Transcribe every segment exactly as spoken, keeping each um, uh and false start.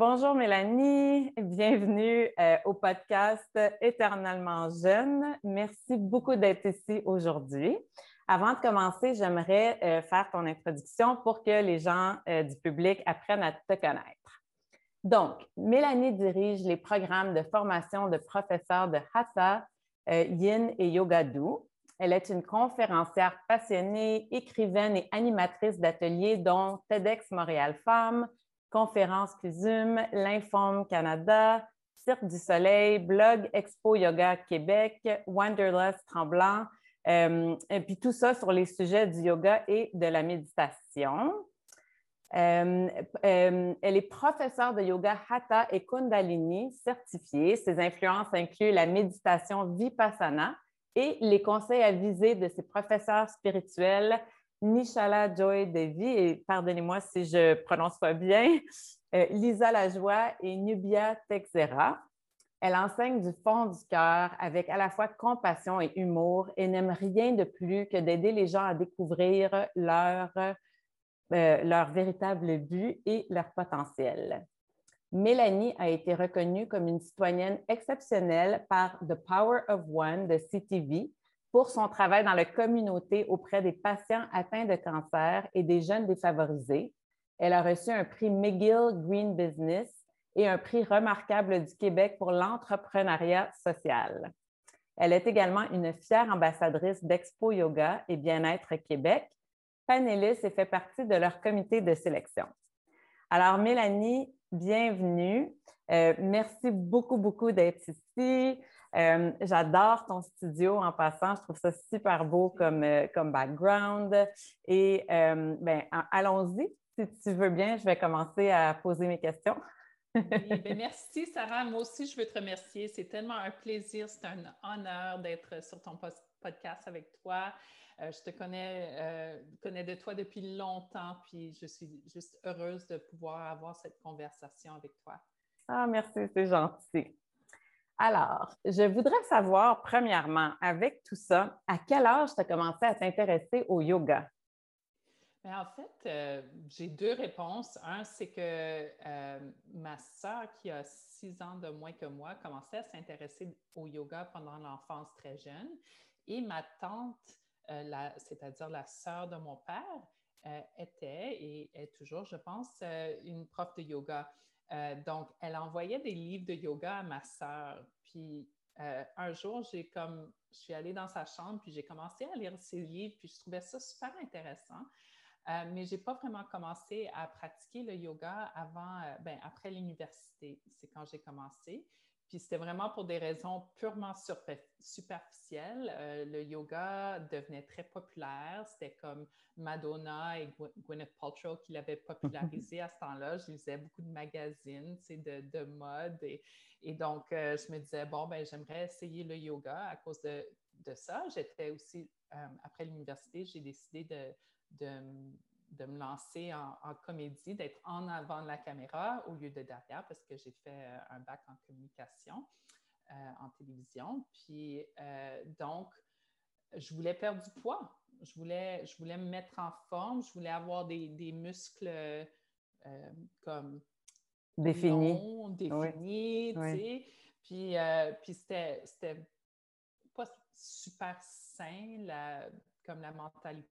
Bonjour Mélanie, bienvenue euh, au podcast Éternellement Jeune. Merci beaucoup d'être ici aujourd'hui. Avant de commencer, j'aimerais euh, faire ton introduction pour que les gens euh, du public apprennent à te connaître. Donc, Mélanie dirige les programmes de formation de professeurs de Hatha, euh, Yin et Yoga Do. Elle est une conférencière passionnée, écrivaine et animatrice d'ateliers dont TEDx Montréal Femmes, Conférences Cusum, L'Informe Canada, Cirque du Soleil, blog Expo Yoga Québec, Wanderlust Tremblant, euh, et puis tout ça sur les sujets du yoga et de la méditation. Euh, euh, elle est professeure de yoga Hatha et Kundalini certifiée. Ses influences incluent la méditation Vipassana et les conseils avisés de ses professeurs spirituels Nishala Joy Devi, et pardonnez-moi si je prononce pas bien, euh, Lisa Lajoie et Nubia Texera. Elle enseigne du fond du cœur avec à la fois compassion et humour et n'aime rien de plus que d'aider les gens à découvrir leur, euh, leur véritable but et leur potentiel. Mélanie a été reconnue comme une citoyenne exceptionnelle par The Power of One de C T V, pour son travail dans la communauté auprès des patients atteints de cancer et des jeunes défavorisés. Elle a reçu un prix McGill Green Business et un prix remarquable du Québec pour l'entrepreneuriat social. Elle est également une fière ambassadrice d'Expo Yoga et Bien-être Québec, panéliste et fait partie de leur comité de sélection. Alors Mélanie, bienvenue. Euh, merci beaucoup, beaucoup d'être ici. Euh, j'adore ton studio en passant, je trouve ça super beau comme, euh, comme background. Et euh, ben, allons-y, si tu veux bien, je vais commencer à poser mes questions. Oui, bien, merci Sarah, moi aussi je veux te remercier, c'est tellement un plaisir, c'est un honneur d'être sur ton podcast avec toi. Euh, je te connais, euh, connais de toi depuis longtemps, puis je suis juste heureuse de pouvoir avoir cette conversation avec toi. Ah, merci, c'est gentil. Alors, je voudrais savoir, premièrement, avec tout ça, à quel âge tu as commencé à t'intéresser au yoga? Bien, en fait, euh, j'ai deux réponses. Un, c'est que euh, ma sœur, qui a six ans de moins que moi, commençait à s'intéresser au yoga pendant l'enfance très jeune. Et ma tante, euh, la, c'est-à-dire la sœur de mon père, euh, était et est toujours, je pense, euh, une prof de yoga. Euh, donc, elle envoyait des livres de yoga à ma sœur. Puis, euh, un jour, j'ai comme, je suis allée dans sa chambre, puis j'ai commencé à lire ses livres, puis je trouvais ça super intéressant. Euh, mais je n'ai pas vraiment commencé à pratiquer le yoga avant, euh, ben, après l'université. C'est quand j'ai commencé. Puis, c'était vraiment pour des raisons purement superficielles. Euh, le yoga devenait très populaire. C'était comme Madonna et Gwyneth Paltrow qui l'avaient popularisé à ce temps-là. Je lisais beaucoup de magazines, tu sais, de, de mode. Et, et donc, euh, je me disais, bon, ben j'aimerais essayer le yoga à cause de, de ça. J'étais aussi, euh, après l'université, j'ai décidé de... de de me lancer en, en comédie, d'être en avant de la caméra au lieu de derrière, parce que j'ai fait un bac en communication, euh, en télévision. Puis, euh, donc, je voulais perdre du poids. Je voulais, je voulais me mettre en forme. Je voulais avoir des, des muscles euh, comme... définis. Non, définis, oui. Tu oui. sais. Puis, euh, puis c'était, c'était pas super sain, la, comme la mentalité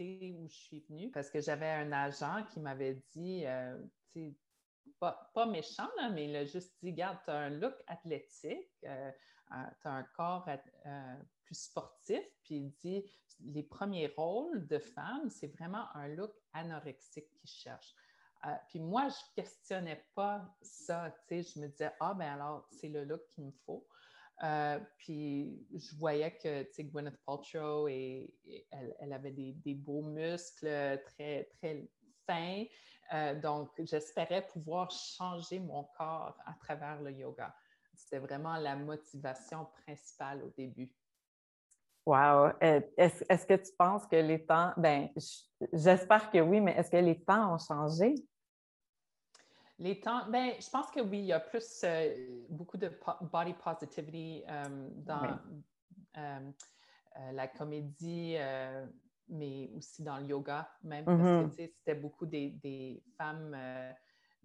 où je suis venue, parce que j'avais un agent qui m'avait dit, euh, tu sais, pas, pas méchant, là, mais il a juste dit, regarde, tu as un look athlétique, euh, tu as un corps euh, plus sportif, puis il dit, les premiers rôles de femme, c'est vraiment un look anorexique qu'ils cherchent. Euh, puis moi, je questionnais pas ça, tu sais, je me disais, ah, ben alors, c'est le look qu'il me faut. Euh, puis, je voyais que, tu sais, Gwyneth Paltrow, et, et elle, elle avait des, des beaux muscles très, très fins. Euh, donc, j'espérais pouvoir changer mon corps à travers le yoga. C'était vraiment la motivation principale au début. Wow! Euh, est-ce, est-ce que tu penses que les temps... Ben, j'espère que oui, mais est-ce que les temps ont changé? Les temps, ben, je pense que oui, il y a plus euh, beaucoup de po- body positivity euh, dans oui. euh, euh, la comédie, euh, mais aussi dans le yoga, même mm-hmm. parce que tu sais, c'était beaucoup des, des femmes euh,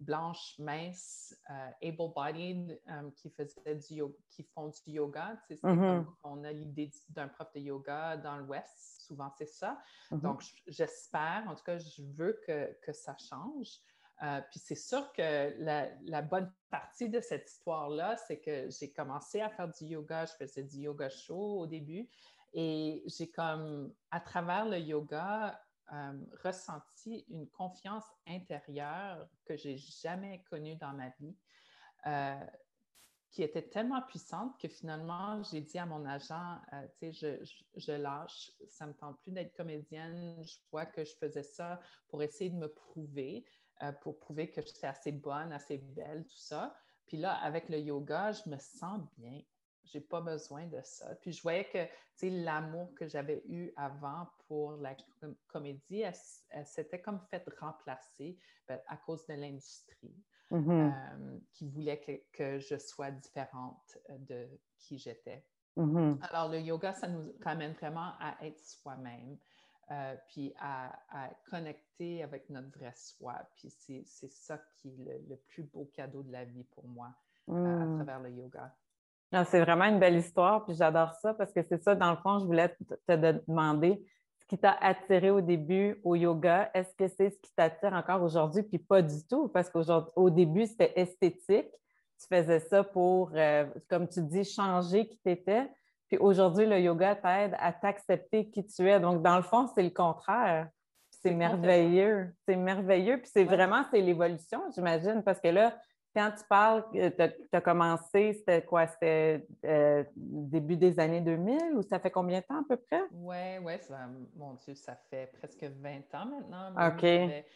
blanches, minces, euh, able-bodied, euh, qui faisaient du yoga, qui font du yoga. Tu sais, c'est mm-hmm. comme on a l'idée d'un prof de yoga dans l'Ouest. Souvent, c'est ça. Mm-hmm. Donc, j'espère, en tout cas, je veux que, que ça change. Euh, puis c'est sûr que la, la bonne partie de cette histoire-là, c'est que j'ai commencé à faire du yoga, je faisais du yoga chaud au début, et j'ai comme, à travers le yoga, euh, ressenti une confiance intérieure que j'ai jamais connue dans ma vie, euh, qui était tellement puissante que finalement, j'ai dit à mon agent, euh, tu sais, je, je, je lâche, ça me tente plus d'être comédienne, je vois que je faisais ça pour essayer de me prouver, Euh, pour prouver que j'étais assez bonne, assez belle, tout ça. Puis là, avec le yoga, je me sens bien. J'ai pas besoin de ça. Puis je voyais que, tu sais, l'amour que j'avais eu avant pour la com- comédie, elle, elle s'était comme faite remplacer ben, à cause de l'industrie mm-hmm. euh, qui voulait que, que je sois différente de qui j'étais. Mm-hmm. Alors, le yoga, ça nous ramène vraiment à être soi-même. Euh, puis à, à connecter avec notre vrai soi. Puis c'est, c'est ça qui est le, le plus beau cadeau de la vie pour moi mmh. à, à travers le yoga. Non, c'est vraiment une belle histoire, puis j'adore ça parce que c'est ça, dans le fond, je voulais te, te demander ce qui t'a attiré au début au yoga. Est-ce que c'est ce qui t'attire encore aujourd'hui? Puis pas du tout, parce qu'au début, c'était esthétique. Tu faisais ça pour, euh, comme tu dis, changer qui t'étais. Puis aujourd'hui, le yoga t'aide à t'accepter qui tu es. Donc, dans le fond, c'est le contraire. C'est, c'est merveilleux. C'est merveilleux. Puis c'est ouais. vraiment, c'est l'évolution, j'imagine. Parce que là, quand tu parles, tu as commencé, c'était quoi? C'était euh, début des années deux mille ou ça fait combien de temps à peu près? Oui, oui. Mon Dieu, ça fait presque vingt ans maintenant. OK. Mais...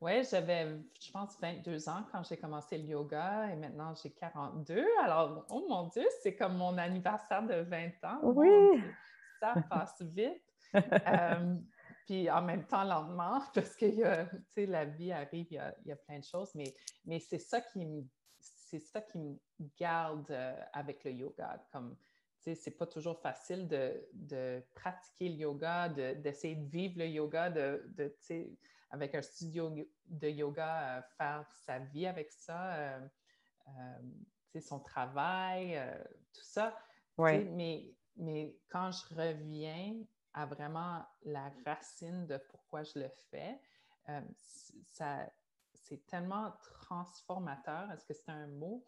Oui, j'avais, je pense, vingt-deux ans quand j'ai commencé le yoga et maintenant j'ai quarante-deux. Alors, oh mon Dieu, c'est comme mon anniversaire de vingt ans. Oui! Ça passe vite. euh, puis en même temps, lentement, parce que y a, tu sais, la vie arrive, il y a, il y a plein de choses, mais, mais c'est ça qui me, c'est ça qui me garde avec le yoga. Comme, tu sais, c'est pas toujours facile de, de pratiquer le yoga, de, d'essayer de vivre le yoga, de, de tu sais, avec un studio de yoga, euh, faire sa vie avec ça, euh, euh, son travail, euh, tout ça. Ouais. Mais, mais quand je reviens à vraiment la racine de pourquoi je le fais, euh, ça, c'est tellement transformateur. Est-ce que c'est un mot?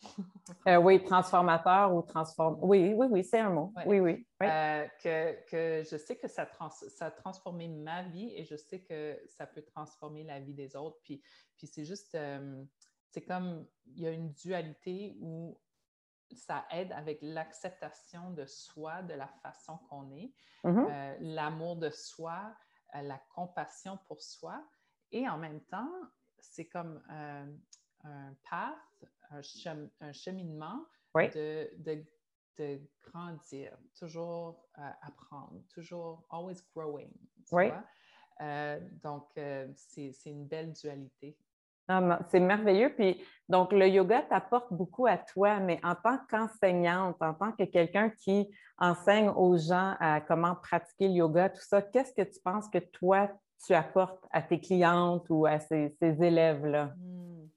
euh, oui, transformateur ou transforme. Oui, oui, oui, c'est un mot. Ouais. Oui, oui. oui. Euh, que, que je sais que ça, trans... ça a transformé ma vie et je sais que ça peut transformer la vie des autres. Puis, puis c'est juste, euh, c'est comme, il y a une dualité où ça aide avec l'acceptation de soi, de la façon qu'on est, mm-hmm. euh, l'amour de soi, euh, la compassion pour soi et en même temps, c'est comme euh, un path, un, chem, un cheminement oui. de, de, de grandir, toujours euh, apprendre, toujours always growing. Tu oui. vois? Euh, donc, euh, c'est, c'est une belle dualité. Ah, c'est merveilleux. Puis, donc, le yoga t'apporte beaucoup à toi, mais en tant qu'enseignante, en tant que quelqu'un qui enseigne aux gens à comment pratiquer le yoga, tout ça, qu'est-ce que tu penses que toi, tu apportes à tes clientes ou à ces, ces élèves-là? Mmh.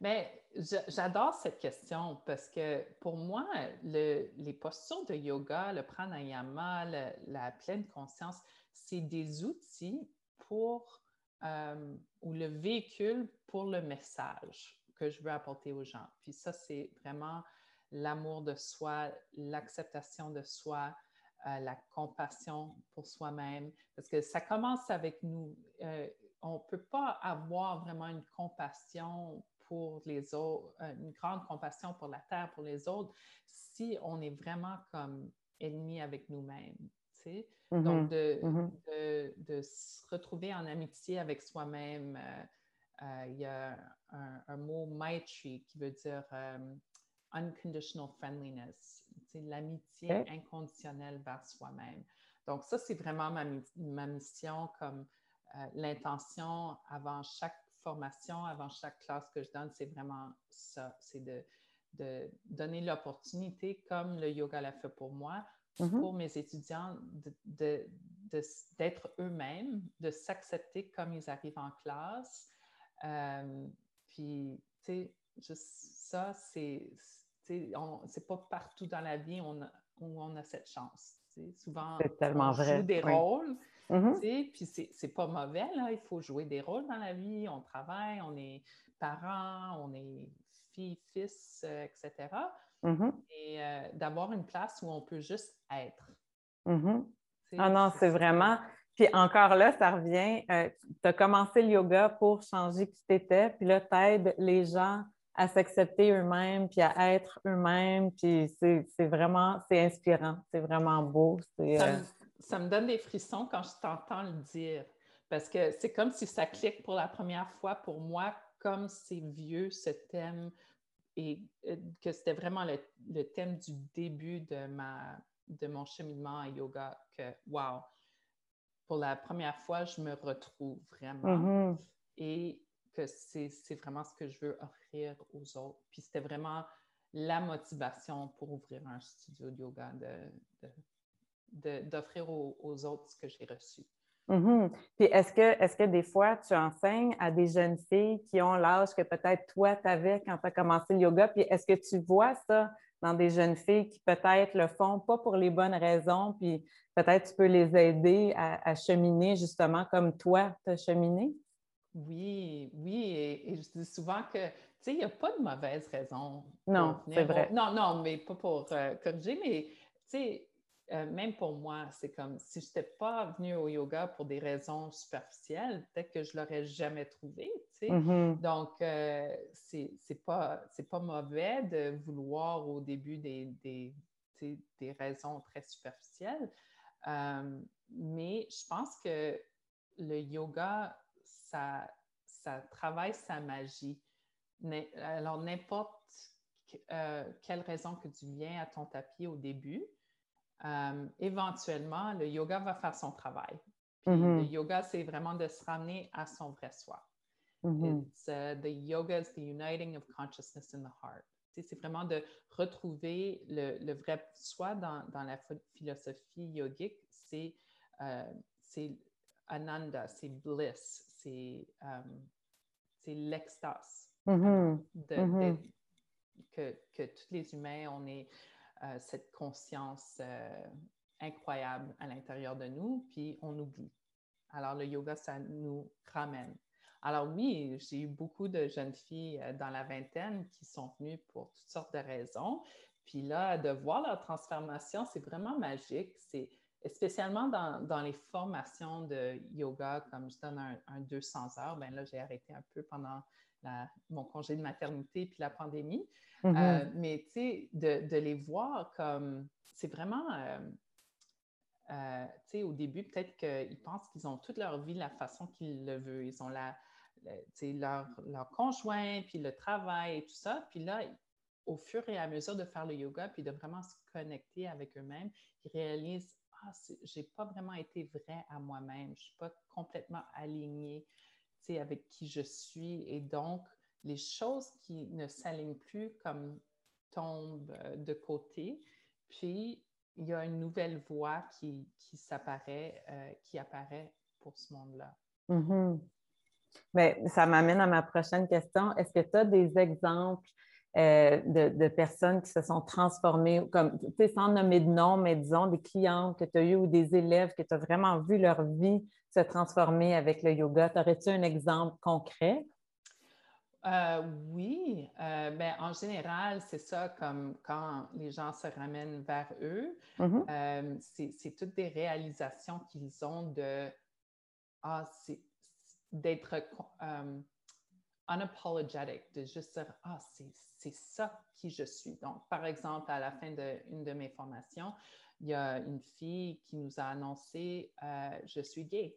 Mais je, j'adore cette question parce que pour moi, le, les postures de yoga, le pranayama, le, la pleine conscience, c'est des outils pour euh, ou le véhicule pour le message que je veux apporter aux gens. Puis ça, c'est vraiment l'amour de soi, l'acceptation de soi, Euh, la compassion pour soi-même, parce que ça commence avec nous. Euh, on ne peut pas avoir vraiment une compassion pour les autres, euh, une grande compassion pour la Terre, pour les autres, si on est vraiment comme ennemi avec nous-mêmes, tu sais? Mm-hmm. Donc, de, mm-hmm. de, de se retrouver en amitié avec soi-même, euh, euh, il y a un, un mot « maitri » qui veut dire euh, « unconditional friendliness ». C'est l'amitié okay. inconditionnelle vers soi-même. Donc, ça, c'est vraiment ma, ma mission, comme euh, l'intention avant chaque formation, avant chaque classe que je donne, c'est vraiment ça. C'est de, de donner l'opportunité, comme le yoga l'a fait pour moi, mm-hmm. pour mes étudiants, de, de, de, d'être eux-mêmes, de s'accepter comme ils arrivent en classe. Euh, puis, Tu sais, juste ça, c'est... c'est pas partout dans la vie on a, où on a cette chance. T'sais. Souvent, c'est tellement on joue vrai. Des oui. rôles, mm-hmm. puis c'est, c'est pas mauvais, là. Il faut jouer des rôles dans la vie, on travaille, on est parents, on est filles, fils, euh, et cetera. Mm-hmm. Et euh, d'avoir une place où on peut juste être. Mm-hmm. Ah non, c'est vraiment... Puis encore là, ça revient, euh, tu as commencé le yoga pour changer qui t'étais, puis là, t'aides les gens à s'accepter eux-mêmes, puis à être eux-mêmes, puis c'est, c'est vraiment, c'est inspirant, c'est vraiment beau. C'est, ça, me, euh... ça me donne des frissons quand je t'entends le dire, parce que c'est comme si ça clique pour la première fois pour moi, comme c'est vieux ce thème, et que c'était vraiment le, le thème du début de, ma, de mon cheminement à yoga, que wow, pour la première fois, je me retrouve vraiment. Mm-hmm. Et que c'est, c'est vraiment ce que je veux offrir aux autres. Puis c'était vraiment la motivation pour ouvrir un studio de yoga, de, de, de, d'offrir aux, aux autres ce que j'ai reçu. Mm-hmm. Puis est-ce que, est-ce que des fois, tu enseignes à des jeunes filles qui ont l'âge que peut-être toi, tu avais quand tu as commencé le yoga? Puis est-ce que tu vois ça dans des jeunes filles qui peut-être le font pas pour les bonnes raisons? Puis peut-être tu peux les aider à, à cheminer justement comme toi, tu as cheminé? Oui, oui, et, et je dis souvent que, tu sais, il n'y a pas de mauvaise raison. Non, c'est vrai. Au... Non, non, mais pas pour euh, corriger, mais, tu sais, euh, même pour moi, c'est comme, si je n'étais pas venue au yoga pour des raisons superficielles, peut-être que je ne l'aurais jamais trouvé, tu sais. Mm-hmm. Donc, euh, c'est, c'est pas, c'est pas mauvais de vouloir au début des, des, des, des raisons très superficielles, euh, mais je pense que le yoga... Ça, ça travaille sa magie. Alors, n'importe euh, quelle raison que tu viens à ton tapis au début, euh, éventuellement, le yoga va faire son travail. Puis mm-hmm. le yoga, c'est vraiment de se ramener à son vrai soi. Mm-hmm. It's, uh, the yoga is the uniting of consciousness in the heart. C'est, c'est vraiment de retrouver le, le vrai soi dans, dans la philosophie yogique. C'est, euh, c'est Ananda, c'est bliss, c'est, um, c'est l'extase mm-hmm. de, mm-hmm. de, que, que tous les humains, on est euh, cette conscience euh, incroyable à l'intérieur de nous, puis on oublie. Alors, le yoga, ça nous ramène. Alors oui, j'ai eu beaucoup de jeunes filles euh, dans la vingtaine qui sont venues pour toutes sortes de raisons. Puis là, de voir leur transformation, c'est vraiment magique, c'est... Spécialement dans, dans les formations de yoga, comme je donne un, un deux cents heures, bien là, j'ai arrêté un peu pendant la, mon congé de maternité puis la pandémie. Mm-hmm. Euh, mais tu sais, de, de les voir comme... C'est vraiment... Euh, euh, tu sais, au début, peut-être qu'ils pensent qu'ils ont toute leur vie la façon qu'ils le veulent. Ils ont la, la, leur, leur conjoint, puis le travail et tout ça. Puis là... au fur et à mesure de faire le yoga, puis de vraiment se connecter avec eux-mêmes, ils réalisent « Ah, c'est, j'ai pas vraiment été vraie à moi-même, je suis pas complètement alignée avec qui je suis. » Et donc, les choses qui ne s'alignent plus comme tombent de côté, puis il y a une nouvelle voie qui, qui s'apparaît, euh, qui apparaît pour ce monde-là. Mm-hmm. Mais ça m'amène à ma prochaine question. Est-ce que tu as des exemples Euh, de, de personnes qui se sont transformées, comme, tu sais, sans nommer de nom, mais disons des clientes que tu as eues ou des élèves que tu as vraiment vu leur vie se transformer avec le yoga. T'aurais-tu un exemple concret? Euh, oui. Euh, ben, en général, c'est ça, comme quand les gens se ramènent vers eux, mm-hmm. euh, c'est, c'est toutes des réalisations qu'ils ont de... Ah, c'est, c'est d'être... Euh, unapologetic, de juste dire « Ah, c'est, c'est ça qui je suis. » Donc, par exemple, à la fin d'une de, de mes formations, il y a une fille qui nous a annoncé euh, « Je suis gay. »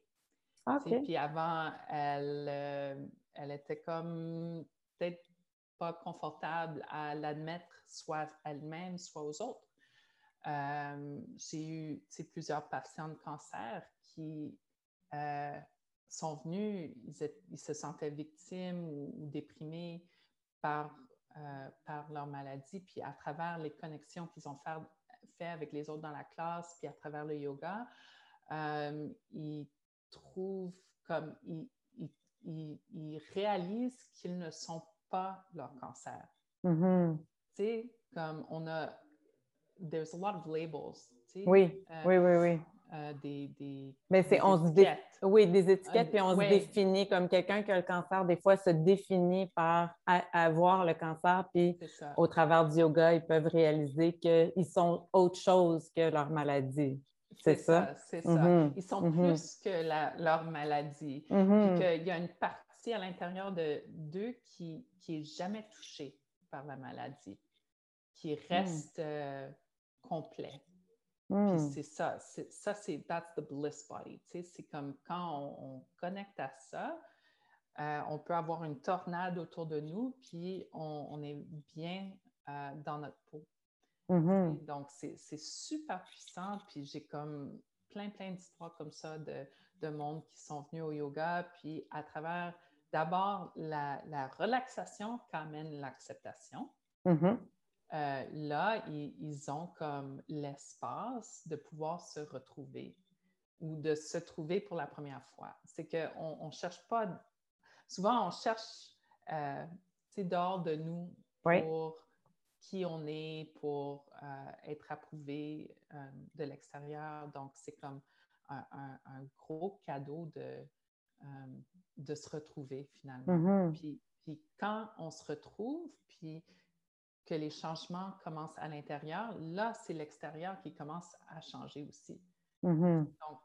Okay. Puis avant, elle, euh, elle était comme peut-être pas confortable à l'admettre, soit elle-même, soit aux autres. Euh, j'ai eu plusieurs patients de cancer qui... Euh, sont venus, ils, étaient, ils se sentaient victimes ou, ou déprimés par, euh, par leur maladie, puis à travers les connexions qu'ils ont fait, fait avec les autres dans la classe, puis à travers le yoga, euh, ils trouvent comme, ils, ils, ils, ils réalisent qu'ils ne sont pas leur cancer. Mm-hmm. Tu sais, comme on a... There's a lot of labels, tu sais. Oui, euh, oui, oui, oui. Euh, des, des, mais c'est, des on étiquettes. Se dé... Oui, des étiquettes, euh, puis on ouais. se définit comme quelqu'un qui a le cancer, des fois, se définit par à, avoir le cancer, puis au travers du yoga, ils peuvent réaliser qu'ils sont autre chose que leur maladie. C'est, c'est ça? ça? C'est mm-hmm. ça. Ils sont mm-hmm. plus que la, leur maladie. Mm-hmm. Puis qu'il y a une partie à l'intérieur de, d'eux qui n'est jamais touchée par la maladie, qui reste mm. euh, complet. Mm. Puis c'est ça, c'est, ça c'est « that's the bliss body », tu sais, c'est comme quand on, on connecte à ça, euh, on peut avoir une tornade autour de nous, puis on, on est bien euh, dans notre peau. Mm-hmm. Donc, c'est, c'est super puissant, puis j'ai comme plein, plein d'histoires comme ça de, de monde qui sont venus au yoga, puis à travers, d'abord, la, la relaxation qu'amène l'acceptation. Mm-hmm. Euh, là, ils, ils ont comme l'espace de pouvoir se retrouver ou de se trouver pour la première fois. C'est qu'on on cherche pas... Souvent, on cherche euh, dehors de nous oui. pour qui on est, pour euh, être approuvé euh, de l'extérieur. Donc, c'est comme un, un, un gros cadeau de, euh, de se retrouver, finalement. Mm-hmm. Puis, puis quand on se retrouve, puis... que les changements commencent à l'intérieur, là, c'est l'extérieur qui commence à changer aussi. Mm-hmm. Donc,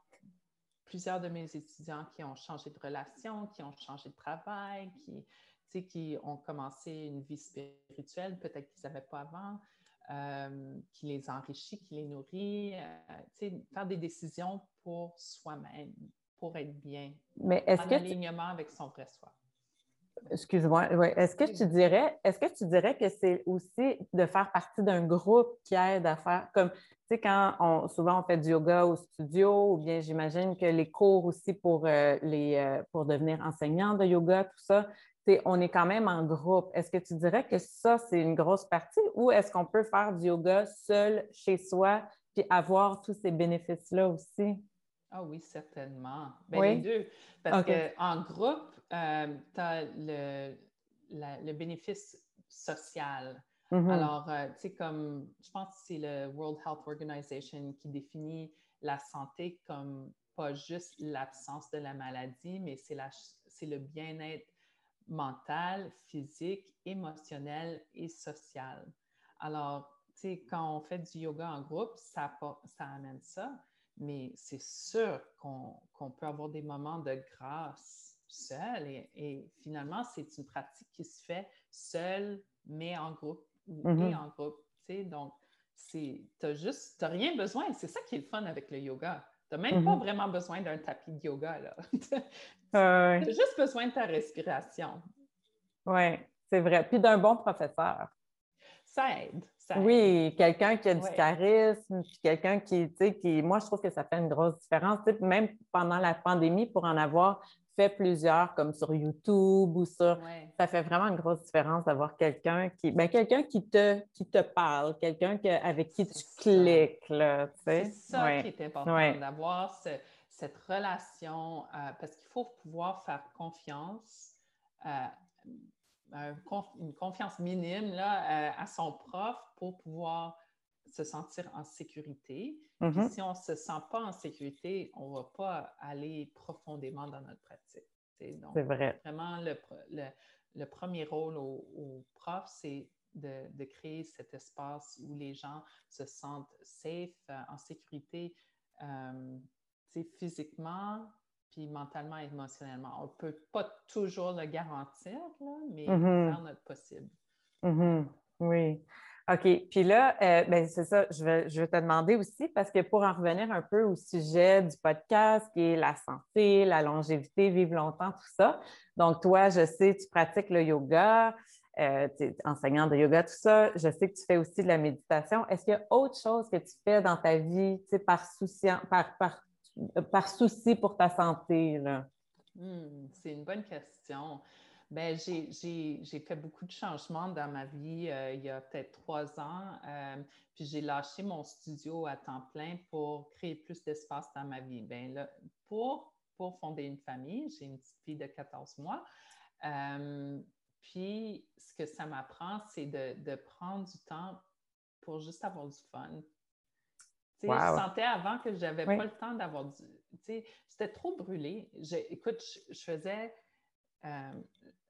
plusieurs de mes étudiants qui ont changé de relation, qui ont changé de travail, qui, tu sais, qui ont commencé une vie spirituelle, peut-être qu'ils n'avaient pas avant, euh, qui les enrichit, qui les nourrit, euh, tu sais, faire des décisions pour soi-même, pour être bien, mais est-ce en que alignement tu... avec son vrai soi. Excuse-moi, ouais. Est-ce que tu dirais, est-ce que tu dirais que c'est aussi de faire partie d'un groupe qui aide à faire comme, tu sais, quand on, souvent on fait du yoga au studio, ou bien j'imagine que les cours aussi pour, euh, les, euh, pour devenir enseignant de yoga, tout ça, tu sais, on est quand même en groupe. Est-ce que tu dirais que ça, c'est une grosse partie, ou est-ce qu'on peut faire du yoga seul, chez soi, puis avoir tous ces bénéfices-là aussi? Ah oui, certainement. Ben, oui. Les deux. Parce okay. qu'en groupe, euh, tu as le, la, le bénéfice social. Mm-hmm. Alors, euh, tu sais, comme je pense que c'est le World Health Organization qui définit la santé comme pas juste l'absence de la maladie, mais c'est, la, c'est le bien-être mental, physique, émotionnel et social. Alors, tu sais, quand on fait du yoga en groupe, ça, ça amène ça. Mais c'est sûr qu'on, qu'on peut avoir des moments de grâce seul. Et, et finalement, c'est une pratique qui se fait seule, mais en groupe. Mm-hmm. Et en groupe, tu sais. Donc, c'est, t'as juste, t'as rien besoin. C'est ça qui est le fun avec le yoga. T'as même mm-hmm. pas vraiment besoin d'un tapis de yoga, là. t'as, euh... t'as juste besoin de ta respiration. Oui, c'est vrai. Puis d'un bon professeur. Ça aide. Ça oui, quelqu'un qui a du ouais. charisme, puis quelqu'un qui, tu sais, qui... Moi, je trouve que ça fait une grosse différence. Tu sais, même pendant la pandémie, pour en avoir fait plusieurs, comme sur YouTube ou sur... Ouais. Ça fait vraiment une grosse différence d'avoir quelqu'un qui... Ben, quelqu'un qui te, qui te parle, quelqu'un que, avec qui c'est tu ça. cliques, là, tu sais. C'est ça ouais. qui est important, ouais. d'avoir ce, cette relation, euh, parce qu'il faut pouvoir faire confiance... Euh, une confiance minime là, euh, à son prof pour pouvoir se sentir en sécurité. Mm-hmm. Puis si on ne se sent pas en sécurité, on ne va pas aller profondément dans notre pratique. Donc, c'est vrai. Vraiment, le, le, le premier rôle au, au prof, c'est de, de créer cet espace où les gens se sentent safe, euh, en sécurité, euh, physiquement, puis mentalement et émotionnellement. On ne peut pas toujours le garantir, là, mais mm-hmm. faire notre possible. Mm-hmm. Oui. OK. Puis là, euh, ben c'est ça, je vais, je vais te demander aussi, parce que pour en revenir un peu au sujet du podcast, qui est la santé, la longévité, vivre longtemps, tout ça. Donc, toi, je sais, tu pratiques le yoga, euh, tu es enseignante de yoga, tout ça. Je sais que tu fais aussi de la méditation. Est-ce qu'il y a autre chose que tu fais dans ta vie, tu sais, par souci, par, par par souci pour ta santé, là? Mmh, c'est une bonne question. Ben, j'ai, j'ai, j'ai fait beaucoup de changements dans ma vie euh, il y a peut-être trois ans, euh, puis j'ai lâché mon studio à temps plein pour créer plus d'espace dans ma vie. Ben, là, pour, pour fonder une famille, j'ai une petite fille de quatorze mois, euh, Puis, ce que ça m'apprend, c'est de, de prendre du temps pour juste avoir du fun. Wow. Je sentais avant que je n'avais oui. pas le temps d'avoir du... J'étais trop brûlée. Je, écoute, je, je faisais... Um,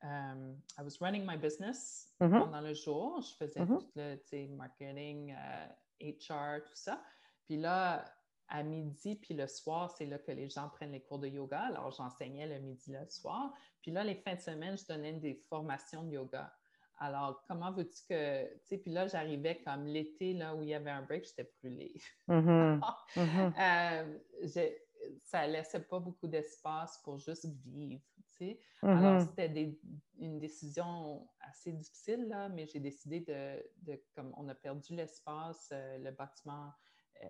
um, I was running my business mm-hmm. pendant le jour. Je faisais mm-hmm. tout le marketing, uh, H R, tout ça. Puis là, à midi, puis le soir, c'est là que les gens prennent les cours de yoga. Alors, j'enseignais le midi, le soir. Puis là, les fins de semaine, je donnais des formations de yoga. Alors, comment veux-tu que... Tu sais, puis là, j'arrivais comme l'été, là, où il y avait un break, j'étais brûlée. Mm-hmm. mm-hmm. euh, j'ai... ça ne laissait pas beaucoup d'espace pour juste vivre, tu sais. Mm-hmm. Alors, c'était des, une décision assez difficile, là, mais j'ai décidé de, de... Comme on a perdu l'espace, euh, le bâtiment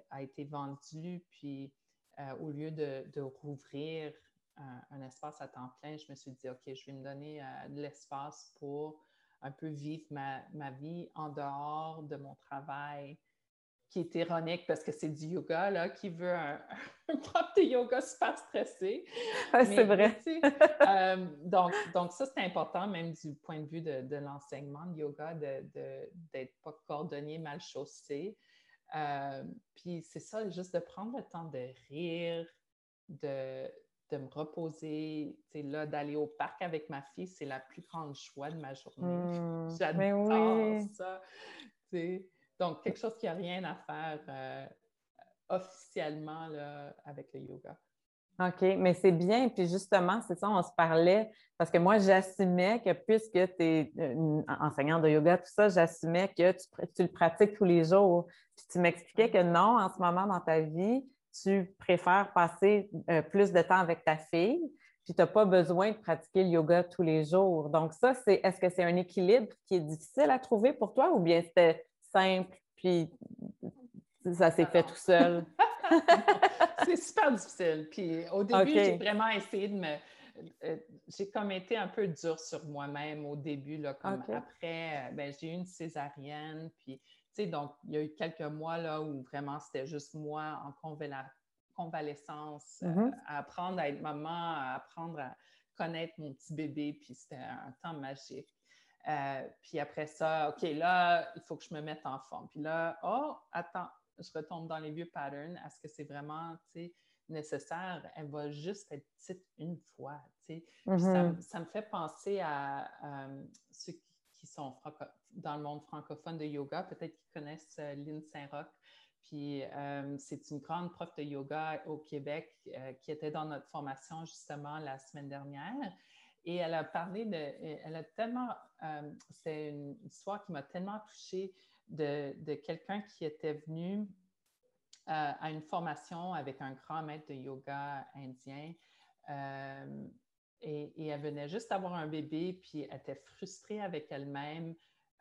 a été vendu, puis euh, au lieu de, de rouvrir un, un espace à temps plein, je me suis dit, OK, je vais me donner euh, de l'espace pour un peu vivre ma, ma vie en dehors de mon travail, qui est ironique parce que c'est du yoga, là, qui veut un, un prof de yoga super stressé. Ah, c'est vrai. Tu sais, euh, donc, donc, ça, c'est important, même du point de vue de, de l'enseignement de yoga, de, de, d'être pas cordonnier mal chaussé. Euh, puis c'est ça, juste de prendre le temps de rire, de, de me reposer, tu sais, là, d'aller au parc avec ma fille, c'est la plus grande joie de ma journée. Mmh, j'adore oui. ça, tu sais. Donc, quelque chose qui n'a rien à faire euh, officiellement là, avec le yoga. OK, mais c'est bien. Puis justement, c'est ça, on se parlait, parce que moi, j'assumais que puisque tu es euh, enseignante de yoga, tout ça, j'assumais que tu, tu le pratiques tous les jours. Puis tu m'expliquais que non, en ce moment dans ta vie, tu préfères passer euh, plus de temps avec ta fille, puis tu n'as pas besoin de pratiquer le yoga tous les jours. Donc ça, c'est, est-ce que c'est un équilibre qui est difficile à trouver pour toi ou bien c'était simple, puis ça s'est ah fait non. tout seul? C'est super difficile. Puis au début, okay. j'ai vraiment essayé de me... Euh, j'ai comme été un peu dure sur moi-même au début, là, comme okay. après, ben, j'ai eu une césarienne, puis, tu sais, donc, il y a eu quelques mois, là, où vraiment, c'était juste moi en convala- convalescence, mm-hmm. euh, à apprendre à être maman, à apprendre à connaître mon petit bébé, puis c'était un temps magique. Euh, puis après ça, OK, là, il faut que je me mette en forme. Puis là, oh, attends, je retombe dans les vieux patterns. Est-ce que c'est vraiment, tu sais, nécessaire? Elle va juste être petite une fois, tu sais. Mm-hmm. Ça, ça me fait penser à euh, ceux qui, qui sont franco- dans le monde francophone de yoga, peut-être qu'ils connaissent euh, Lynn Saint-Roch. Puis euh, c'est une grande prof de yoga au Québec euh, qui était dans notre formation justement la semaine dernière. Et elle a parlé de... Elle a tellement... Euh, c'est une histoire qui m'a tellement touchée de, de quelqu'un qui était venu euh, à une formation avec un grand maître de yoga indien. Euh, et, et elle venait juste d'avoir un bébé, puis elle était frustrée avec elle-même,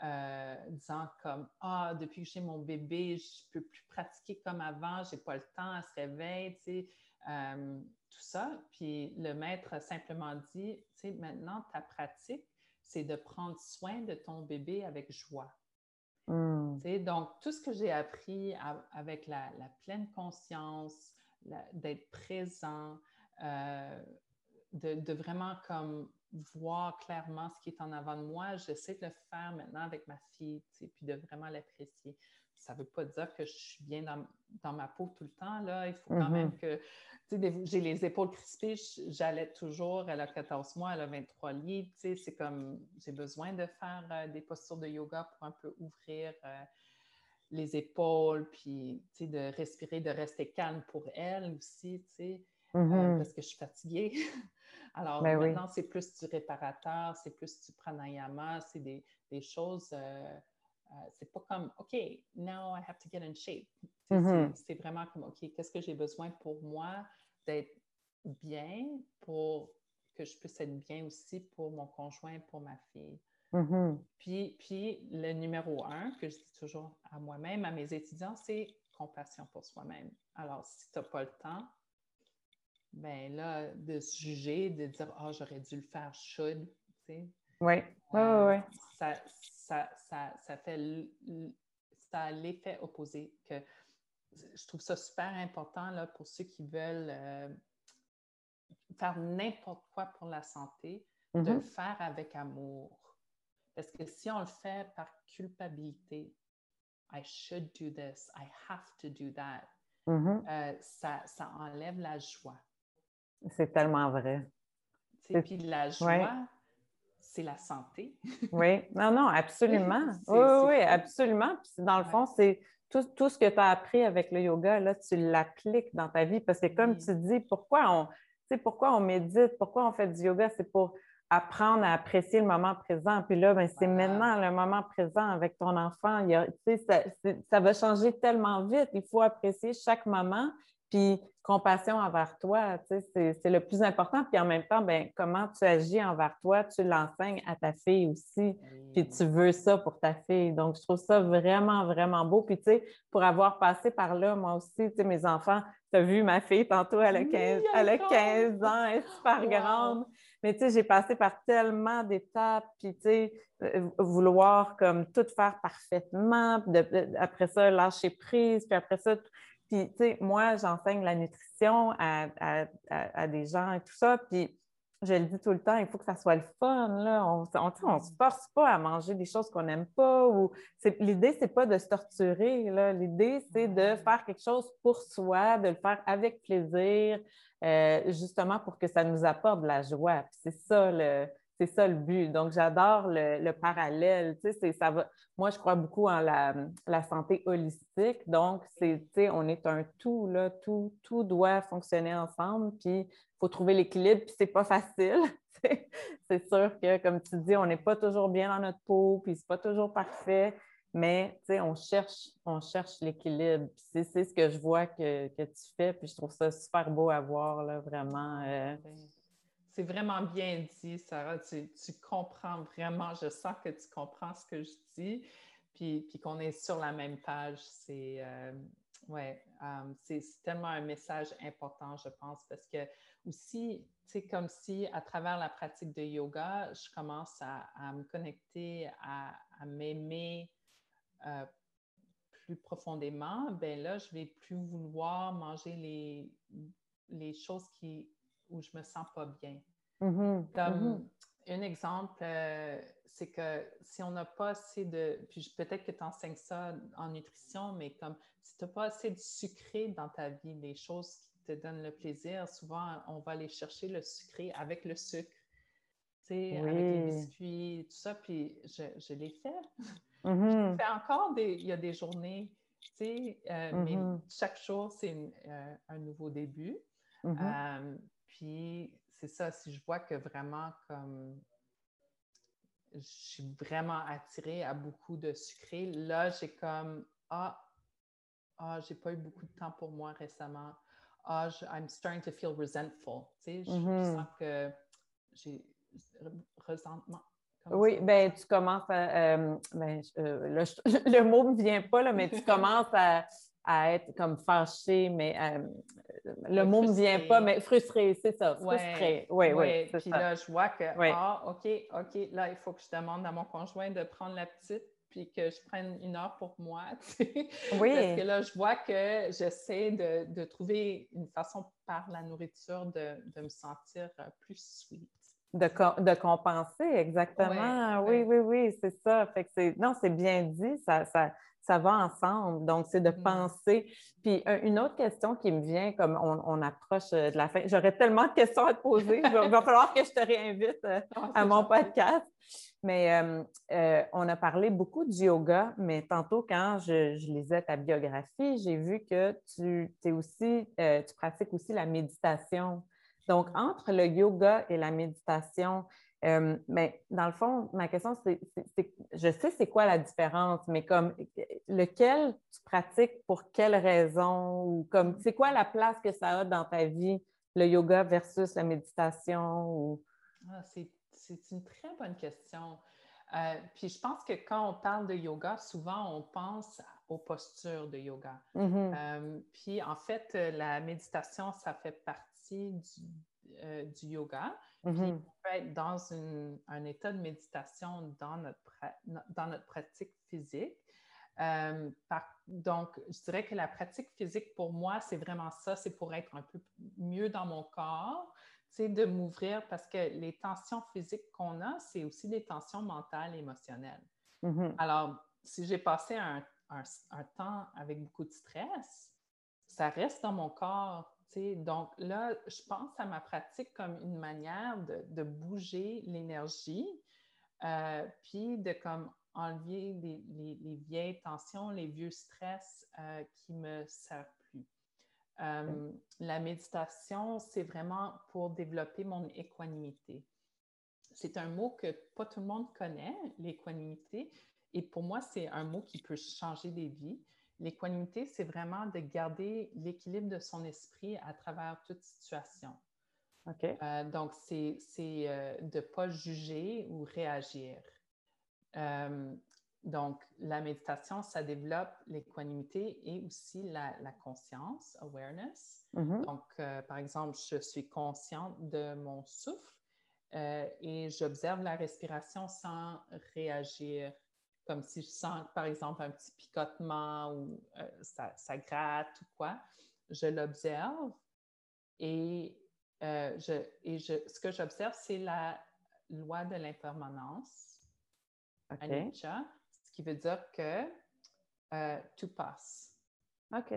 euh, disant comme « Ah, depuis que j'ai mon bébé, je peux plus pratiquer comme avant, j'ai pas le temps, elle se réveille, tu sais. Euh, » Tout ça, puis le maître a simplement dit, tu sais, maintenant, ta pratique, c'est de prendre soin de ton bébé avec joie. Mm. Tu sais, donc, tout ce que j'ai appris à, avec la, la pleine conscience, la, d'être présent, euh, de, de vraiment comme voir clairement ce qui est en avant de moi, j'essaie de le faire maintenant avec ma fille, tu sais, puis de vraiment l'apprécier. Ça ne veut pas dire que je suis bien dans, dans ma peau tout le temps, là. Il faut quand mm-hmm. même que... Tu sais, j'ai les épaules crispées, j'allais toujours, elle a quatorze mois, elle a vingt-trois livres, tu sais, c'est comme... J'ai besoin de faire euh, des postures de yoga pour un peu ouvrir euh, les épaules, puis, tu sais, de respirer, de rester calme pour elle aussi, tu sais, mm-hmm. euh, parce que je suis fatiguée. Alors, ben maintenant, oui. c'est plus du réparateur, c'est plus du pranayama, c'est des, des choses... Euh, Euh, c'est pas comme, OK, now I have to get in shape. Mm-hmm. C'est, c'est vraiment comme, OK, qu'est-ce que j'ai besoin pour moi d'être bien pour que je puisse être bien aussi pour mon conjoint, pour ma fille. Mm-hmm. Puis, puis le numéro un que je dis toujours à moi-même, à mes étudiants, c'est compassion pour soi-même. Alors, si tu n'as pas le temps, ben là, de se juger, de dire, ah, oh, j'aurais dû le faire, should, tu sais. Oui, oui, oui. Ça, ça, ça, ça fait ça a l'effet opposé. Que je trouve ça super important là, pour ceux qui veulent euh, faire n'importe quoi pour la santé, mm-hmm. de le faire avec amour. Parce que si on le fait par culpabilité, I should do this, I have to do that, mm-hmm. euh, ça, ça enlève la joie. C'est tellement vrai. Et puis la joie, ouais. c'est la santé. Oui, non, non, absolument. c'est, oui, c'est... oui, absolument. Puis dans le ouais. fond, c'est tout, tout ce que tu as appris avec le yoga, là, tu l'appliques dans ta vie. Parce que comme oui. tu dis, pourquoi on, tu sais, pourquoi on médite, pourquoi on fait du yoga, c'est pour apprendre à apprécier le moment présent. Puis là, ben, c'est voilà. maintenant le moment présent avec ton enfant. Il y a, tu sais, ça, c'est, ça va changer tellement vite. Il faut apprécier chaque moment. Puis, compassion envers toi, tu sais, c'est, c'est le plus important. Puis en même temps, ben, comment tu agis envers toi, tu l'enseignes à ta fille aussi. Mmh. Puis tu veux ça pour ta fille. Donc, je trouve ça vraiment, vraiment beau. Puis, tu sais, pour avoir passé par là, moi aussi, tu sais, mes enfants, tu as vu ma fille tantôt, elle a quinze, oui, elle a quinze ans, elle est super wow. grande. Mais tu sais, j'ai passé par tellement d'étapes, puis tu sais, vouloir comme tout faire parfaitement, de, de, après ça, lâcher prise, puis après ça... Puis, tu sais, moi, j'enseigne la nutrition à, à, à, à des gens et tout ça, puis je le dis tout le temps, il faut que ça soit le fun, là. On on, on se force pas à manger des choses qu'on n'aime pas. Ou c'est, l'idée, c'est pas de se torturer, là. L'idée, c'est de faire quelque chose pour soi, de le faire avec plaisir, euh, justement pour que ça nous apporte de la joie. Puis c'est ça, le... C'est ça le but. Donc, j'adore le, le parallèle. Tu sais, c'est, ça va... Moi, je crois beaucoup en la, la santé holistique. Donc, c'est, tu sais, on est un tout, là. Tout, tout doit fonctionner ensemble. Puis, il faut trouver l'équilibre. Puis, c'est pas facile. C'est sûr que, comme tu dis, on n'est pas toujours bien dans notre peau. Puis, c'est pas toujours parfait. Mais, tu sais, on cherche, on cherche l'équilibre. Puis, c'est, c'est ce que je vois que, que tu fais. Puis, je trouve ça super beau à voir, là, vraiment. Euh... C'est vraiment bien dit, Sarah. Tu, tu comprends vraiment. Je sens que tu comprends ce que je dis, puis, puis qu'on est sur la même page. C'est, euh, ouais, um, c'est, c'est tellement un message important, je pense, parce que aussi, c'est comme si à travers la pratique de yoga, je commence à, à me connecter, à, à m'aimer euh, plus profondément. Ben là, je vais plus vouloir manger les, les choses qui où je me sens pas bien. Mm-hmm. Comme mm-hmm. un exemple, euh, c'est que si on n'a pas assez de... Puis je, peut-être que tu enseignes ça en nutrition, mais comme si tu n'as pas assez de sucré dans ta vie, les choses qui te donnent le plaisir, souvent, on va aller chercher le sucré avec le sucre, tu sais, oui. avec les biscuits, tout ça. Puis je, je l'ai fait. Mm-hmm. Je fais encore des... Il y a des journées, tu sais, euh, mm-hmm. mais chaque jour, c'est une, euh, un nouveau début. Mm-hmm. Euh, Puis, c'est ça, si je vois que vraiment, comme, je suis vraiment attirée à beaucoup de sucré, là, j'ai comme, ah, ah, j'ai pas eu beaucoup de temps pour moi récemment. Ah, je, I'm starting to feel resentful. Tu sais, je mm-hmm. sens que j'ai ressentiment. Oui, bien, tu commences à, euh, ben, euh, là, je, le mot me vient pas, là, mais tu commences à... à être comme fâchée, mais euh, le mot ne me vient pas, mais frustrée, c'est ça, frustrée. Oui, oui, ouais, ouais, puis ça. Là, je vois que, ouais. ah, OK, OK, là, il faut que je demande à mon conjoint de prendre la petite, puis que je prenne une heure pour moi, tu sais. Oui. Parce que là, je vois que j'essaie de, de trouver une façon par la nourriture de, de me sentir plus sweet. De, co- de compenser, exactement. Ouais, oui, ouais. oui, oui, c'est ça. Fait que c'est... Non, c'est bien dit, ça... ça... Ça va ensemble, donc c'est de penser. Puis une autre question qui me vient, comme on, on approche de la fin, j'aurais tellement de questions à te poser, il va, va falloir que je te réinvite euh, non, à mon gentil. podcast. Mais euh, euh, on a parlé beaucoup du yoga, mais tantôt quand je, je lisais ta biographie, j'ai vu que tu, t'es aussi, euh, tu pratiques aussi la méditation. Donc entre le yoga et la méditation, Euh, mais dans le fond, ma question, c'est, c'est, c'est, je sais c'est quoi la différence, mais comme lequel tu pratiques pour quelle raison ou comme c'est quoi la place que ça a dans ta vie, le yoga versus la méditation? Ou... Ah, c'est, c'est une très bonne question. Euh, puis je pense que quand on parle de yoga, souvent on pense aux postures de yoga. Mm-hmm. Euh, puis en fait, la méditation, ça fait partie du, euh, du yoga. Puis, on peut être dans une, un état de méditation dans notre, dans notre pratique physique. Euh, par, donc, je dirais que la pratique physique, pour moi, c'est vraiment ça. C'est pour être un peu mieux dans mon corps. c'est de m'ouvrir parce que les tensions physiques qu'on a, c'est aussi des tensions mentales et émotionnelles. Mm-hmm. Alors, si j'ai passé un, un, un temps avec beaucoup de stress, ça reste dans mon corps. T'sais, donc là, je pense à ma pratique comme une manière de, de bouger l'énergie, euh, puis de comme enlever les, les, les vieilles tensions, les vieux stress euh, qui me servent plus. Euh, la méditation, c'est vraiment pour développer mon équanimité. C'est un mot que pas tout le monde connaît, l'équanimité, et pour moi, c'est un mot qui peut changer des vies. L'équanimité, c'est vraiment de garder l'équilibre de son esprit à travers toute situation. OK. Euh, donc, c'est, c'est euh, de ne pas juger ou réagir. Euh, donc, la méditation, ça développe l'équanimité et aussi la, la conscience, awareness. Mm-hmm. Donc, euh, par exemple, je suis consciente de mon souffle euh, et j'observe la respiration sans réagir. Comme si je sens, par exemple, un petit picotement ou euh, ça, ça gratte ou quoi, je l'observe et, euh, je, et je, ce que j'observe, c'est la loi de l'impermanence, okay. Anicca, ce qui veut dire que euh, tout passe. OK.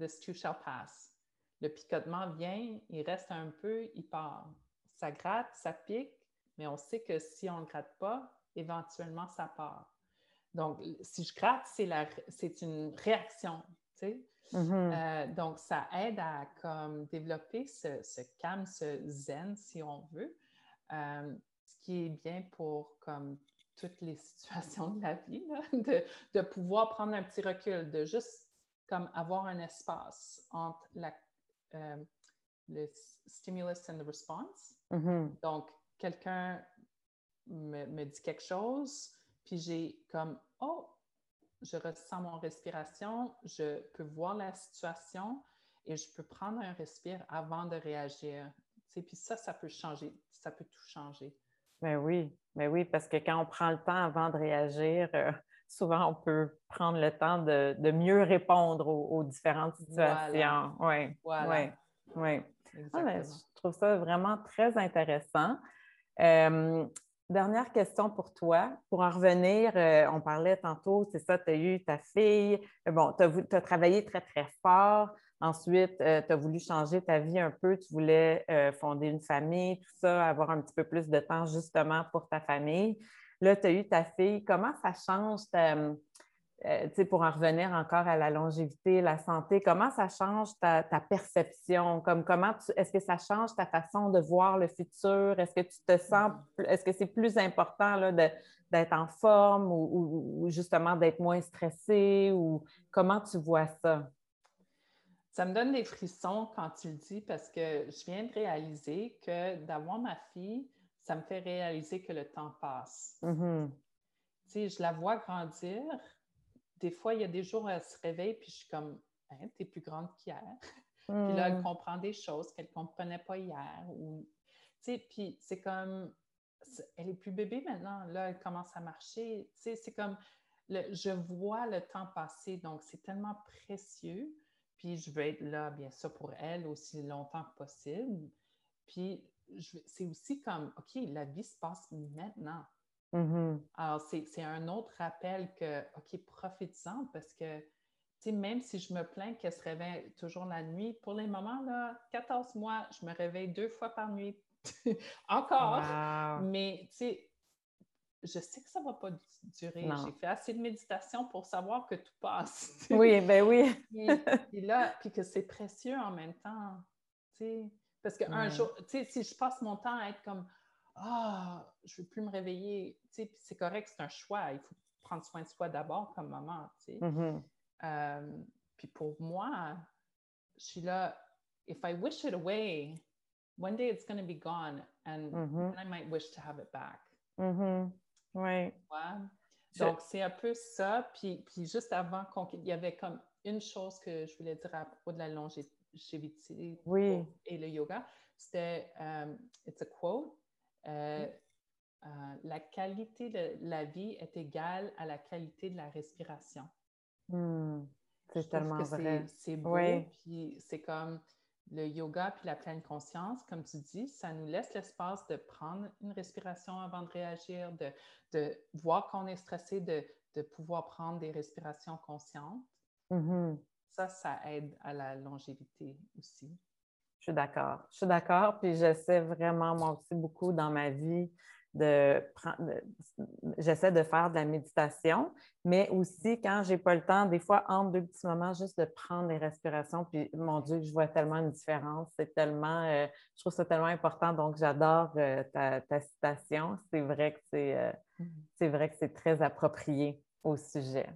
This too shall pass. Le picotement vient, il reste un peu, il part. Ça gratte, ça pique, mais on sait que si on ne le gratte pas, éventuellement, ça part. Donc, si je gratte, c'est, la, c'est une réaction, tu sais. Mm-hmm. Euh, donc, ça aide à comme, développer ce, ce calme, ce zen, si on veut, euh, ce qui est bien pour comme, toutes les situations de la vie, là, de, de pouvoir prendre un petit recul, de juste comme, avoir un espace entre la, euh, le stimulus and the response. Mm-hmm. Donc, quelqu'un me, me dit quelque chose... Puis j'ai comme, oh, je ressens mon respiration, je peux voir la situation et je peux prendre un respire avant de réagir. Tu sais, puis ça, ça peut changer, ça peut tout changer. Mais oui, mais oui, parce que quand on prend le temps avant de réagir, euh, souvent on peut prendre le temps de, de mieux répondre aux, aux différentes situations. Voilà. Oui, voilà. Oui, oui. Exactement. Ah, ben, je trouve ça vraiment très intéressant. Euh, Dernière question pour toi. Pour en revenir, euh, on parlait tantôt, c'est ça, tu as eu ta fille, bon, tu as travaillé très, très fort. Ensuite, euh, tu as voulu changer ta vie un peu, tu voulais euh, fonder une famille, tout ça, avoir un petit peu plus de temps justement pour ta famille. Là, tu as eu ta fille. Comment ça change, ta, euh, tu sais, pour en revenir encore à la longévité, la santé, comment ça change ta, ta perception? Comme comment tu, est-ce que ça change ta façon de voir le futur? Est-ce que tu te sens, est-ce que c'est plus important là, de, d'être en forme ou, ou, ou justement d'être moins stressé? Ou comment tu vois ça? Ça me donne des frissons quand tu le dis parce que je viens de réaliser que d'avoir ma fille, ça me fait réaliser que le temps passe. Mm-hmm. Tu sais, je la vois grandir. Des fois, il y a des jours où elle se réveille, puis je suis comme, hein, t'es plus grande qu'hier. Mm. Puis là, elle comprend des choses qu'elle ne comprenait pas hier. Ou... Tu sais, puis c'est comme, elle est plus bébé maintenant. Là, elle commence à marcher. Tu sais, c'est comme, le... je vois le temps passer. Donc, c'est tellement précieux. Puis je veux être là, bien sûr, pour elle aussi longtemps que possible. Puis je... c'est aussi comme, OK, la vie se passe maintenant. Mm-hmm. Alors, c'est, c'est un autre rappel que, OK, profite-en parce que, tu sais, même si je me plains qu'elle se réveille toujours la nuit, pour les moments, là, quatorze mois, je me réveille deux fois par nuit. Encore! Wow. Mais, tu sais, je sais que ça ne va pas durer. Non. J'ai fait assez de méditation pour savoir que tout passe. T'sais. Oui, ben oui! Puis là, puis que c'est précieux en même temps, tu sais. Parce qu'un mm. jour, tu sais, si je passe mon temps à être comme... Ah, oh, je ne veux plus me réveiller. Tu sais, c'est correct, c'est un choix. Il faut prendre soin de soi d'abord comme maman. Tu sais. Mm-hmm. euh, puis pour moi, je suis là, if I wish it away, one day it's going to be gone and mm-hmm. I might wish to have it back. Mm-hmm. Oui. Ouais. Donc, c'est un peu ça. Puis, puis juste avant, qu'on... il y avait comme une chose que je voulais dire à propos de la longévité oui. et le yoga. C'était, um, it's a quote. Euh, euh, la qualité de la vie est égale à la qualité de la respiration. Mmh, c'est tellement vrai. C'est, c'est beau, oui. Puis c'est comme, le yoga puis la pleine conscience, comme tu dis, ça nous laisse l'espace de prendre une respiration avant de réagir, de, de voir qu'on est stressé, de, de pouvoir prendre des respirations conscientes. Mm-hmm. Ça, ça aide à la longévité aussi. Je suis d'accord. Je suis d'accord, puis j'essaie vraiment, moi aussi, beaucoup dans ma vie, de prendre, de, j'essaie de faire de la méditation, mais aussi, quand j'ai pas le temps, des fois, entre deux petits moments, juste de prendre des respirations, puis mon Dieu, je vois tellement une différence, c'est tellement, euh, je trouve ça tellement important, donc j'adore euh, ta, ta citation, c'est vrai que c'est, euh, c'est vrai que c'est très approprié au sujet.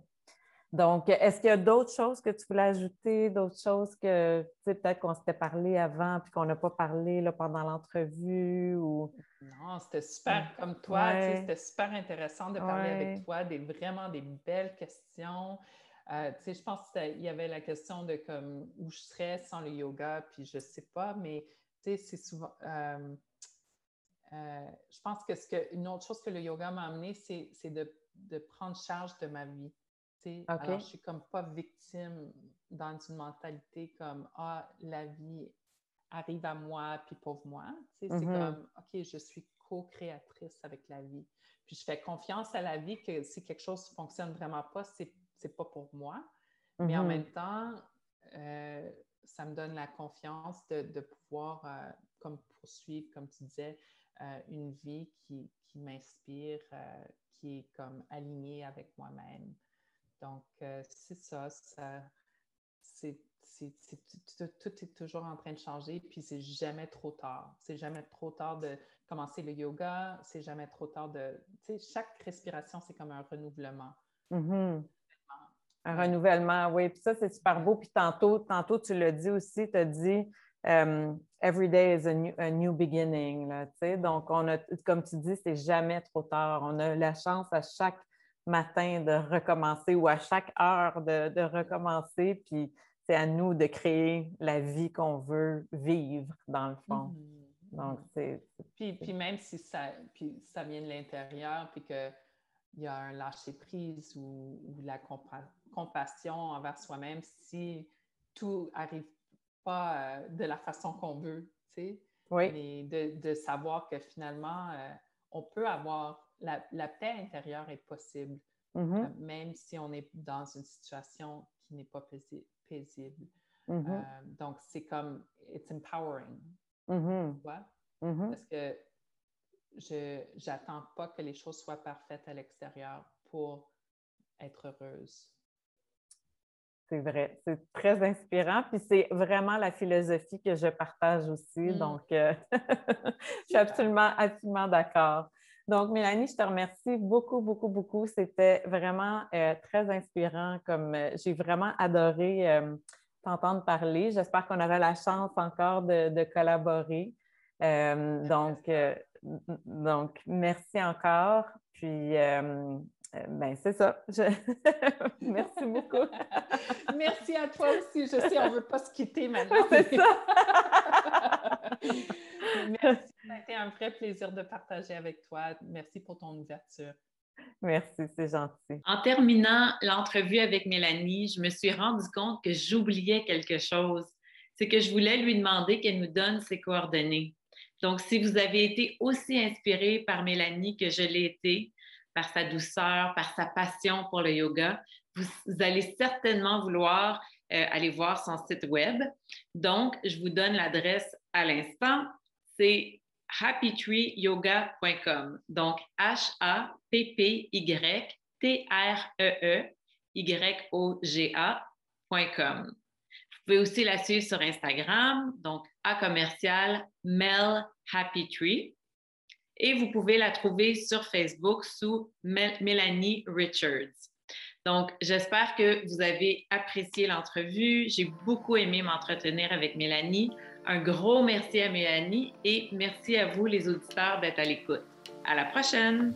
Donc, est-ce qu'il y a d'autres choses que tu voulais ajouter, d'autres choses que, tu sais, peut-être qu'on s'était parlé avant puis qu'on n'a pas parlé là, pendant l'entrevue ou... Non, c'était super comme toi, ouais. Tu sais, c'était super intéressant de parler ouais. avec toi, des, vraiment des belles questions. Euh, tu sais, je pense qu'il y avait la question de comme où je serais sans le yoga, puis je sais pas, mais tu sais, c'est souvent... Euh, euh, je pense que, ce que une autre chose que le yoga m'a amené, c'est, c'est de, de prendre charge de ma vie. Okay. Alors, je suis comme pas victime dans une mentalité comme « Ah, la vie arrive à moi, puis pour moi. » Mm-hmm. C'est comme « OK, je suis co-créatrice avec la vie. » Puis je fais confiance à la vie que si quelque chose ne fonctionne vraiment pas, c'est, c'est pas pour moi. Mm-hmm. Mais en même temps, euh, ça me donne la confiance de, de pouvoir euh, comme poursuivre, comme tu disais, euh, une vie qui, qui m'inspire, euh, qui est comme alignée avec moi-même. Donc, euh, c'est ça, ça c'est, c'est, c'est, tout, tout est toujours en train de changer, puis c'est jamais trop tard. C'est jamais trop tard de commencer le yoga, c'est jamais trop tard de... Tu sais, chaque respiration, c'est comme un renouvellement. Mm-hmm. Un ouais. renouvellement, oui. Puis ça, c'est super beau. Puis tantôt, tantôt tu l'as dit aussi, tu as dit um, « Every day is a new, a new beginning », tu sais. Donc, on a, comme tu dis, c'est jamais trop tard. On a la chance à chaque matin de recommencer ou à chaque heure de, de recommencer, puis c'est à nous de créer la vie qu'on veut vivre, dans le fond. Mm-hmm. Donc, c'est... c'est... Puis, puis même si ça, puis ça vient de l'intérieur, puis qu'il y a un lâcher-prise ou, ou la compa- compassion envers soi-même, si tout n'arrive pas euh, de la façon qu'on veut, tu sais, oui. mais de, de savoir que finalement, euh, on peut avoir... La, la paix intérieure est possible, mm-hmm. euh, même si on est dans une situation qui n'est pas paisi- paisible. Mm-hmm. Euh, donc, c'est comme, it's empowering. Mm-hmm. Tu vois? Mm-hmm. Parce que je j'attends pas que les choses soient parfaites à l'extérieur pour être heureuse. C'est vrai, c'est très inspirant, puis c'est vraiment la philosophie que je partage aussi, mm. donc euh, je suis absolument, absolument d'accord. Donc, Mélanie, je te remercie beaucoup, beaucoup, beaucoup. C'était vraiment euh, très inspirant. Comme euh, j'ai vraiment adoré euh, t'entendre parler. J'espère qu'on aura la chance encore de, de collaborer. Euh, donc, euh, donc, merci encore. Puis, euh, euh, ben, c'est ça. Je... merci beaucoup. Merci à toi aussi. Je sais, on ne veut pas se quitter maintenant. C'est ça. Merci. Ça a été un vrai plaisir de partager avec toi. Merci pour ton ouverture. Merci, c'est gentil. En terminant l'entrevue avec Mélanie, je me suis rendu compte que j'oubliais quelque chose. C'est que je voulais lui demander qu'elle nous donne ses coordonnées. Donc, si vous avez été aussi inspiré par Mélanie que je l'ai été, par sa douceur, par sa passion pour le yoga, vous, vous allez certainement vouloir euh, aller voir son site web. Donc, je vous donne l'adresse à l'instant. C'est happy tree yoga dot com. Donc, H A P P Y T R E E Y O G A dot com. Vous pouvez aussi la suivre sur Instagram, donc à commercial Mel Happy Tree. Et vous pouvez la trouver sur Facebook sous Melanie Richards. Donc, j'espère que vous avez apprécié l'entrevue. J'ai beaucoup aimé m'entretenir avec Mélanie. Un gros merci à Mélanie et merci à vous, les auditeurs, d'être à l'écoute. À la prochaine!